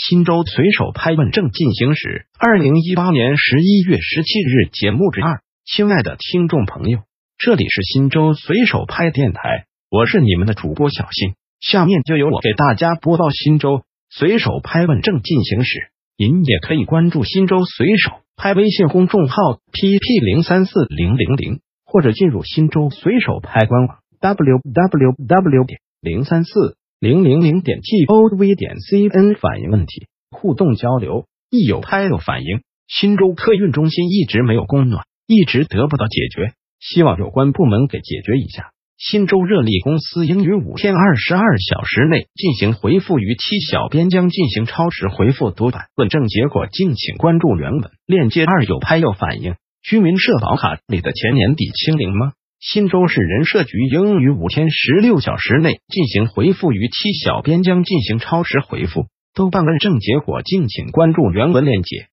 新州随手拍问政进行时。2018年11月17日节目之二，亲爱的听众朋友，这里是新州随手拍电台，我是你们的主播小新，下面就由我给大家播报新州随手拍问政进行时。您也可以关注新州随手拍微信公众号 PP034000 或者进入新州随手拍官网 www.034000.gov.cn 反映问题，互动交流。亦有拍友反映，新州客运中心一直没有供暖，一直得不到解决，希望有关部门给解决一下。新州热力公司应于5天22小时内进行回复，逾期小编将进行超时回复读反问政结果，敬请关注原文链接。有拍友反映，居民社保卡里的钱年底清零吗？新州市人社局应于5天16小时内进行回复，逾期小编将进行超时回复，都办问政结果，敬请关注原文链接。